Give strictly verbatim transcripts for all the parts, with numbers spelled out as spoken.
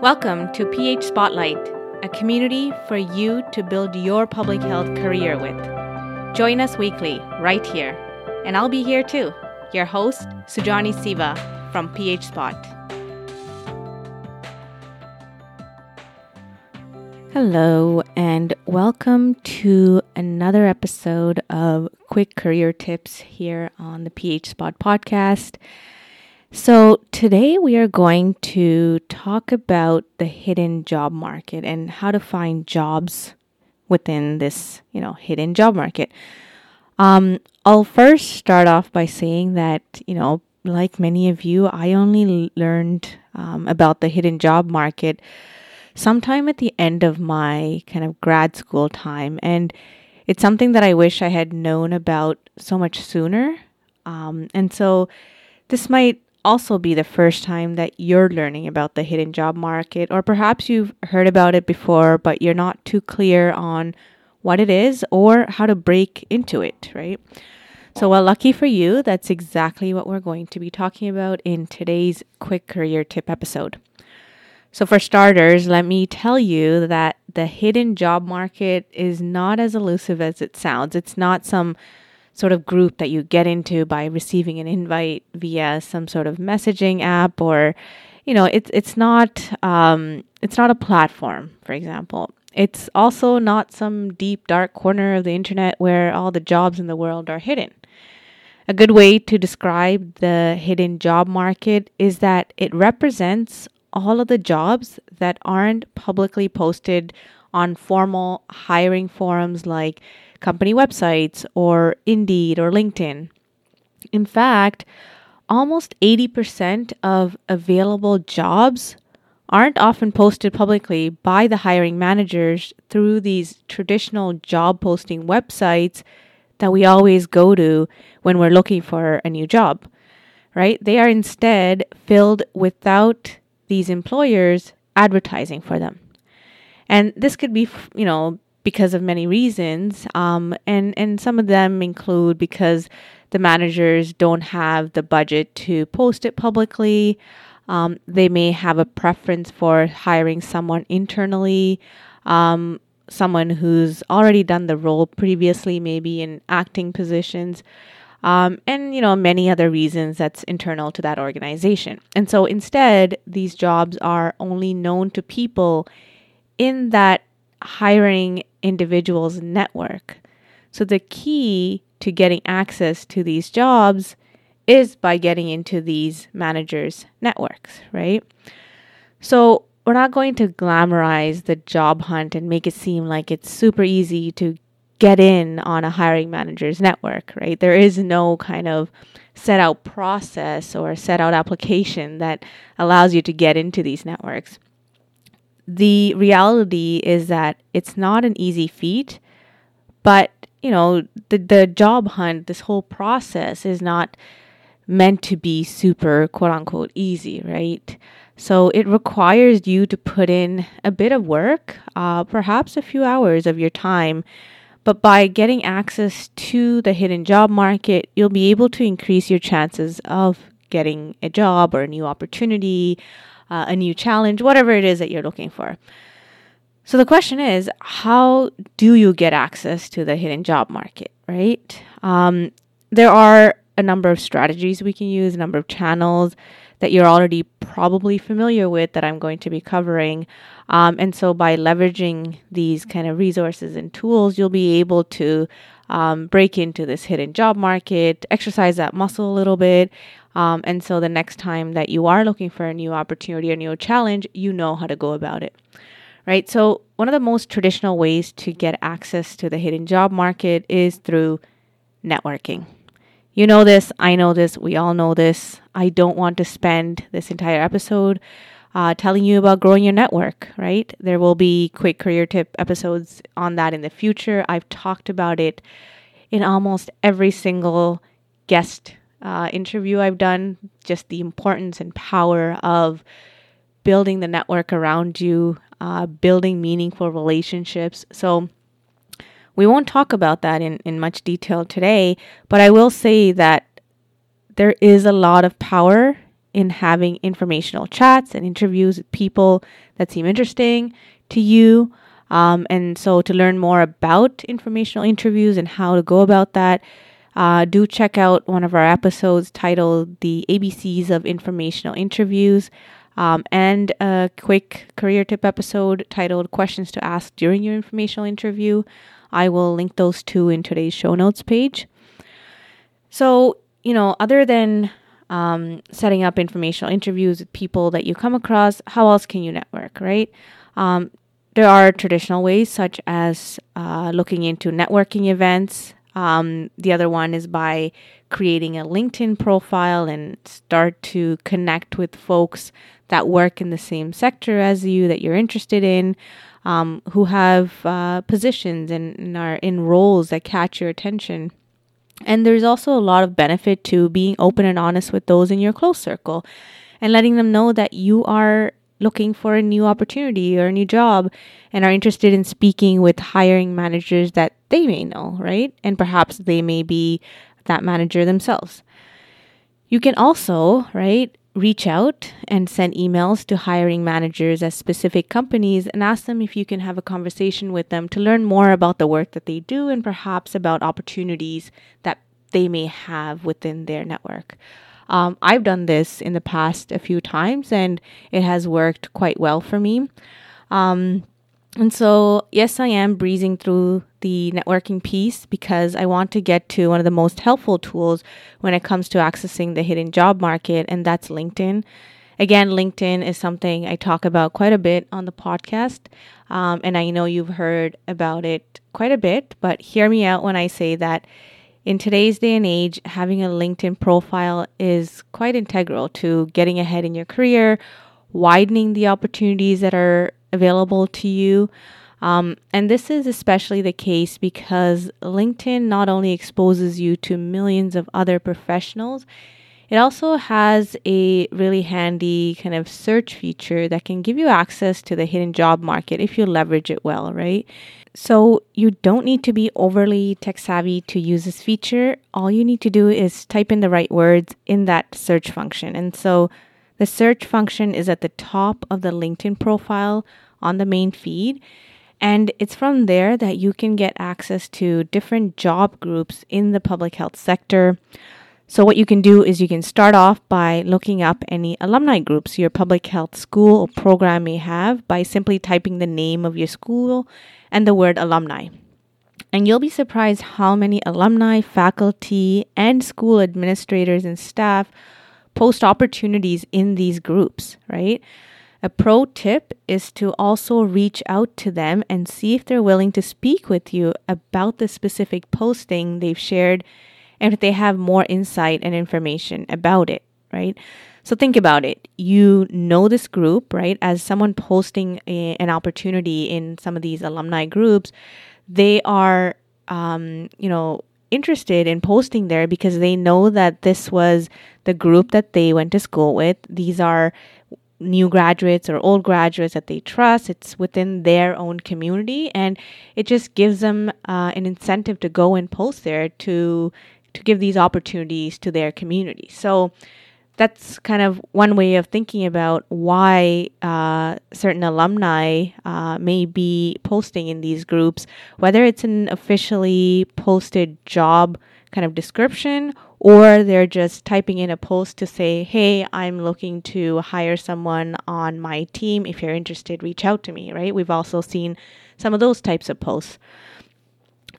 Welcome to P H Spotlight, a community for you to build your public health career with. Join us weekly, right here. And I'll be here too, your host, Sujani Siva from P H Spot. Hello, and welcome to another episode of Quick Career Tips here on the P H Spot podcast. So today we are going to talk about the hidden job market and how to find jobs within this, you know, hidden job market. Um, I'll first start off by saying that, you know, like many of you, I only learned um, about the hidden job market sometime at the end of my kind of grad school time. And it's something that I wish I had known about so much sooner. Um, and so this might also be the first time that you're learning about the hidden job market, or perhaps you've heard about it before, but you're not too clear on what it is or how to break into it, right? So, well, lucky for you, that's exactly what we're going to be talking about in today's Quick Career Tip episode. So for starters, let me tell you that the hidden job market is not as elusive as it sounds. It's not some sort of group that you get into by receiving an invite via some sort of messaging app, or, you know, it's it's not um, it's not a platform, for example. It's also not some deep, dark corner of the internet where all the jobs in the world are hidden. A good way to describe the hidden job market is that it represents all of the jobs that aren't publicly posted on formal hiring forums like company websites or Indeed or LinkedIn. In fact, almost eighty percent of available jobs aren't often posted publicly by the hiring managers through these traditional job posting websites that we always go to when we're looking for a new job, right? They are instead filled without these employers advertising for them. And this could be, you know, because of many reasons, um, and, and some of them include because the managers don't have the budget to post it publicly. Um, they may have a preference for hiring someone internally, um, someone who's already done the role previously, maybe in acting positions, um, and, you know, many other reasons that's internal to that organization. And so instead, these jobs are only known to people in that hiring individuals' network. So the key to getting access to these jobs is by getting into these managers' networks, right? So we're not going to glamorize the job hunt and make it seem like it's super easy to get in on a hiring manager's network, right? There is no kind of set out process or set out application that allows you to get into these networks. The reality is that it's not an easy feat, but, you know, the, the job hunt, this whole process is not meant to be super, quote unquote, easy, right? So it requires you to put in a bit of work, uh, perhaps a few hours of your time, but by getting access to the hidden job market, you'll be able to increase your chances of getting a job or a new opportunity, Uh, a new challenge, whatever it is that you're looking for. So the question is, how do you get access to the hidden job market, right? Um, there are a number of strategies we can use, a number of channels that you're already probably familiar with that I'm going to be covering. Um, and so by leveraging these kind of resources and tools, you'll be able to um, break into this hidden job market, exercise that muscle a little bit, Um, and so the next time that you are looking for a new opportunity or new challenge, you know how to go about it, right? So one of the most traditional ways to get access to the hidden job market is through networking. You know this, I know this, we all know this. I don't want to spend this entire episode uh, telling you about growing your network, right? There will be quick career tip episodes on that in the future. I've talked about it in almost every single guest Uh, interview I've done, just the importance and power of building the network around you, uh, building meaningful relationships. So we won't talk about that in, in much detail today, but I will say that there is a lot of power in having informational chats and interviews with people that seem interesting to you. Um, and so to learn more about informational interviews and how to go about that, uh, do check out one of our episodes titled The A B Cs of Informational Interviews, um, and a quick career tip episode titled Questions to Ask During Your Informational Interview. I will link those two in today's show notes page. So, you know, other than um, setting up informational interviews with people that you come across, how else can you network, right? Um, there are traditional ways such as uh, looking into networking events. Um, the other one is by creating a LinkedIn profile and start to connect with folks that work in the same sector as you that you're interested in, um, who have uh, positions and, and are in roles that catch your attention. And there's also a lot of benefit to being open and honest with those in your close circle and letting them know that you are looking for a new opportunity or a new job and are interested in speaking with hiring managers that they may know, right? And perhaps they may be that manager themselves. You can also, right, reach out and send emails to hiring managers at specific companies and ask them if you can have a conversation with them to learn more about the work that they do and perhaps about opportunities that they may have within their network. Um, I've done this in the past a few times and it has worked quite well for me. Um, and so, yes, I am breezing through the networking piece because I want to get to one of the most helpful tools when it comes to accessing the hidden job market, and that's LinkedIn. Again, LinkedIn is something I talk about quite a bit on the podcast, um, and I know you've heard about it quite a bit, but hear me out when I say that in today's day and age, having a LinkedIn profile is quite integral to getting ahead in your career, widening the opportunities that are available to you. Um, and this is especially the case because LinkedIn not only exposes you to millions of other professionals, it also has a really handy kind of search feature that can give you access to the hidden job market if you leverage it well, right? So you don't need to be overly tech savvy to use this feature. All you need to do is type in the right words in that search function. And so the search function is at the top of the LinkedIn profile on the main feed. And it's from there that you can get access to different job groups in the public health sector. So what you can do is you can start off by looking up any alumni groups your public health school or program may have by simply typing the name of your school and the word alumni. And you'll be surprised how many alumni, faculty, and school administrators and staff post opportunities in these groups, right? A pro tip is to also reach out to them and see if they're willing to speak with you about the specific posting they've shared and if they have more insight and information about it, right? So think about it. You know this group, right? As someone posting a, an opportunity in some of these alumni groups, they are, um, you know, interested in posting there because they know that this was the group that they went to school with. These are new graduates or old graduates that they trust. It's within their own community, and it just gives them uh, an incentive to go and post there to to give these opportunities to their community. So that's kind of one way of thinking about why uh, certain alumni uh, may be posting in these groups, whether it's an officially posted job kind of description or they're just typing in a post to say, hey, I'm looking to hire someone on my team. If you're interested, reach out to me, right? We've also seen some of those types of posts.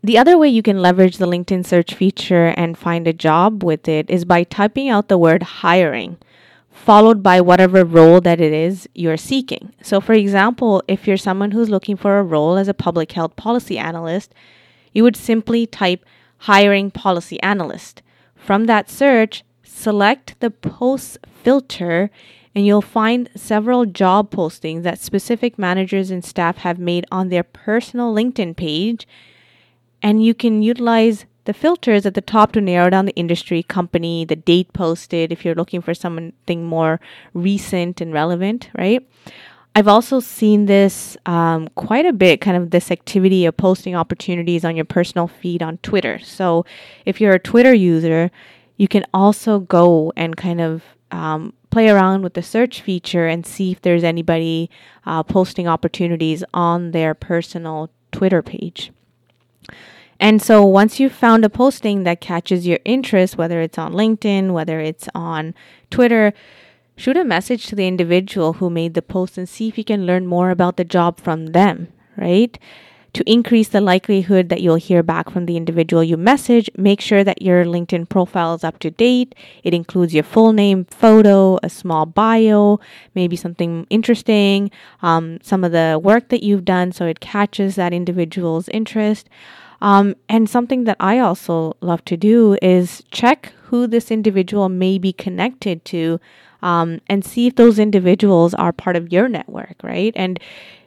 The other way you can leverage the LinkedIn search feature and find a job with it is by typing out the word hiring, followed by whatever role that it is you're seeking. So for example, if you're someone who's looking for a role as a public health policy analyst, you would simply type hiring policy analyst. From that search, select the posts filter and you'll find several job postings that specific managers and staff have made on their personal LinkedIn page. And you can utilize the filters at the top to narrow down the industry, company, the date posted, if you're looking for something more recent and relevant, right? I've also seen this um, quite a bit, kind of this activity of posting opportunities on your personal feed on Twitter. So if you're a Twitter user, you can also go and kind of um, play around with the search feature and see if there's anybody uh, posting opportunities on their personal Twitter page. And so once you've found a posting that catches your interest, whether it's on LinkedIn, whether it's on Twitter, shoot a message to the individual who made the post and see if you can learn more about the job from them, right? To increase the likelihood that you'll hear back from the individual you message, make sure that your LinkedIn profile is up to date. It includes your full name, photo, a small bio, maybe something interesting, um, some of the work that you've done so it catches that individual's interest. Um, and something that I also love to do is check who this individual may be connected to, um, and see if those individuals are part of your network, right? And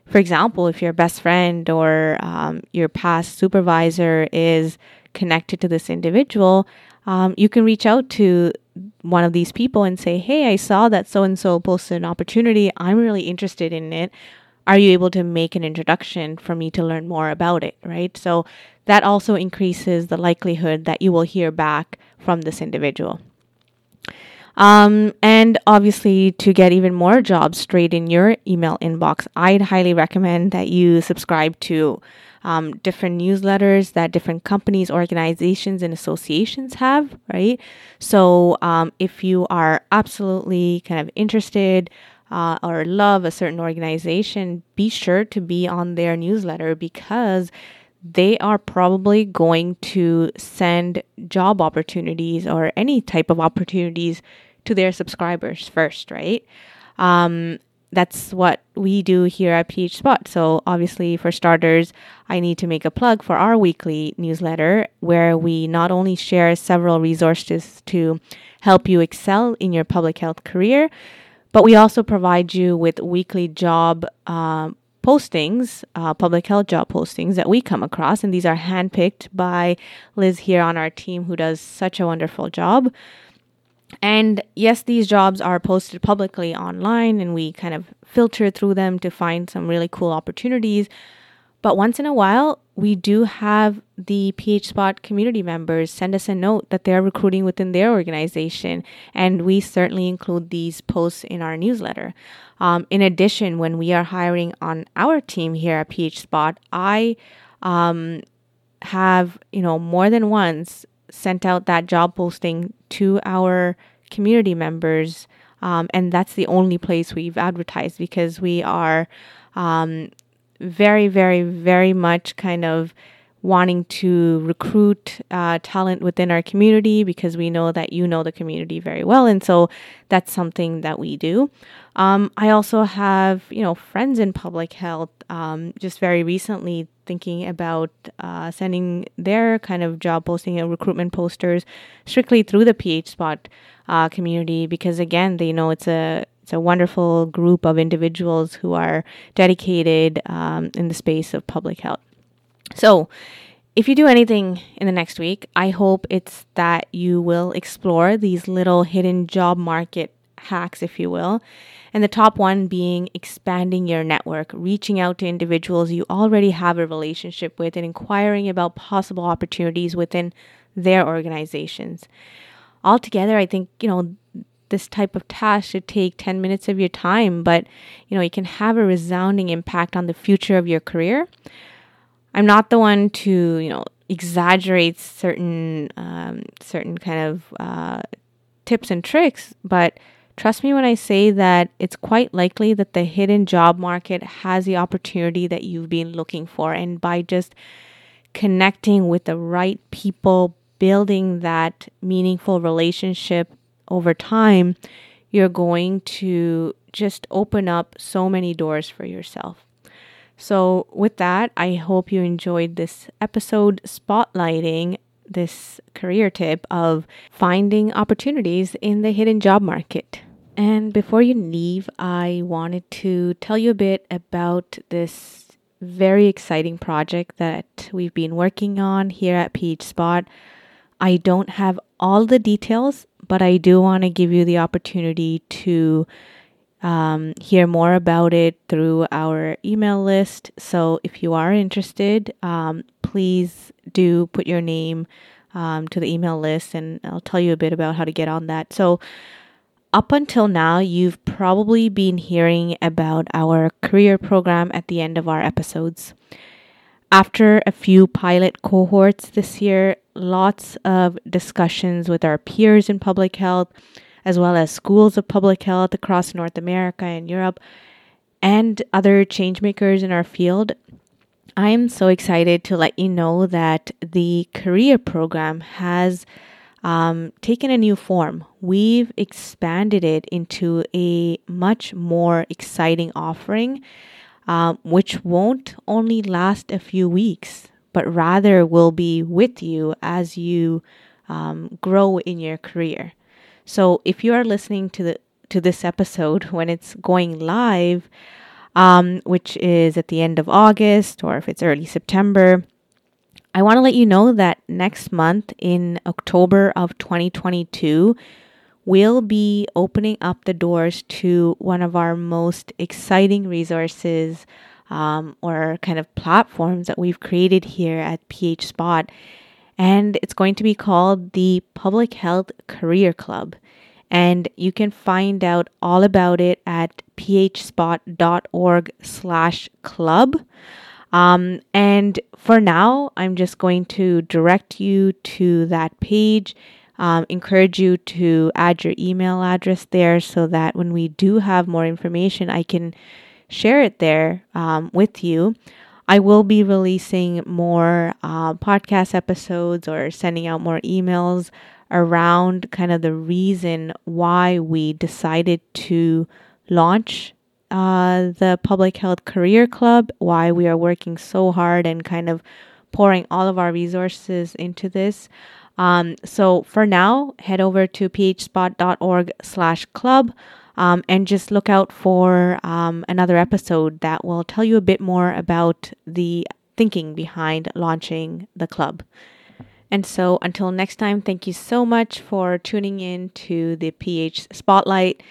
for example, if your best friend or um, your past supervisor is connected to this individual, um, you can reach out to one of these people and say, hey, I saw that so-and-so posted an opportunity. I'm really interested in it. Are you able to make an introduction for me to learn more about it, right? So that also increases the likelihood that you will hear back from this individual. Um, and obviously, to get even more jobs straight in your email inbox, I'd highly recommend that you subscribe to um, different newsletters that different companies, organizations, and associations have, right? So um, if you are absolutely kind of interested Uh, or love a certain organization, be sure to be on their newsletter because they are probably going to send job opportunities or any type of opportunities to their subscribers first, right? Um, that's what we do here at P H Spot. So obviously, for starters, I need to make a plug for our weekly newsletter where we not only share several resources to help you excel in your public health career, but we also provide you with weekly job uh, postings, uh, public health job postings that we come across. And these are handpicked by Liz here on our team, who does such a wonderful job. And yes, these jobs are posted publicly online and we kind of filter through them to find some really cool opportunities. But once in a while, we do have the P H Spot community members send us a note that they're recruiting within their organization, and we certainly include these posts in our newsletter. Um, in addition, when we are hiring on our team here at P H Spot, I um, have, you know, more than once sent out that job posting to our community members, um, and that's the only place we've advertised because we are Um, very, very, very much kind of wanting to recruit uh, talent within our community because we know that you know the community very well. And so that's something that we do. Um, I also have, you know, friends in public health um, just very recently thinking about uh, sending their kind of job posting and recruitment posters strictly through the P H Spot uh, community because, again, they know it's a It's a wonderful group of individuals who are dedicated um, in the space of public health. So if you do anything in the next week, I hope it's that you will explore these little hidden job market hacks, if you will. And the top one being expanding your network, reaching out to individuals you already have a relationship with and inquiring about possible opportunities within their organizations. Altogether, I think, you know, this type of task should take ten minutes of your time, but you know, it can have a resounding impact on the future of your career. I'm not the one to, you know, exaggerate certain um, certain kind of uh, tips and tricks, but trust me when I say that it's quite likely that the hidden job market has the opportunity that you've been looking for. And by just connecting with the right people, building that meaningful relationship over time, you're going to just open up so many doors for yourself. So with that, I hope you enjoyed this episode spotlighting this career tip of finding opportunities in the hidden job market. And before you leave, I wanted to tell you a bit about this very exciting project that we've been working on here at P H Spot. I don't have all the details, but I do want to give you the opportunity to um, hear more about it through our email list. So if you are interested, um, please do put your name um, to the email list, and I'll tell you a bit about how to get on that. So Up until now, you've probably been hearing about our career program at the end of our episodes. After a few pilot cohorts this year, lots of discussions with our peers in public health, as well as schools of public health across North America and Europe, and other changemakers in our field, I am so excited to let you know that the career program has Um, taken a new form. We've expanded it into a much more exciting offering, um, which won't only last a few weeks, but rather will be with you as you um, grow in your career. So if you are listening to the to this episode when it's going live, um, which is at the end of August, or if it's early September, I want to let you know that next month in October of twenty twenty-two, we'll be opening up the doors to one of our most exciting resources um, or kind of platforms that we've created here at P H Spot. And it's going to be called the Public Health Career Club. And you can find out all about it at phspot.org slash club. Um, and for now, I'm just going to direct you to that page, um, encourage you to add your email address there so that when we do have more information, I can share it there um, with you. I will be releasing more uh, podcast episodes or sending out more emails around kind of the reason why we decided to launch Uh, the Public Health Career Club, why we are working so hard and kind of pouring all of our resources into this. Um, so for now, head over to phspot.org slash club um, and just look out for um, another episode that will tell you a bit more about the thinking behind launching the club. And so until next time, thank you so much for tuning in to the P H Spotlight.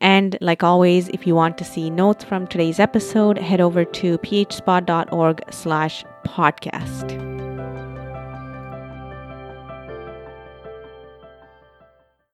And like always, if you want to see notes from today's episode, head over to phspot.org slash podcast.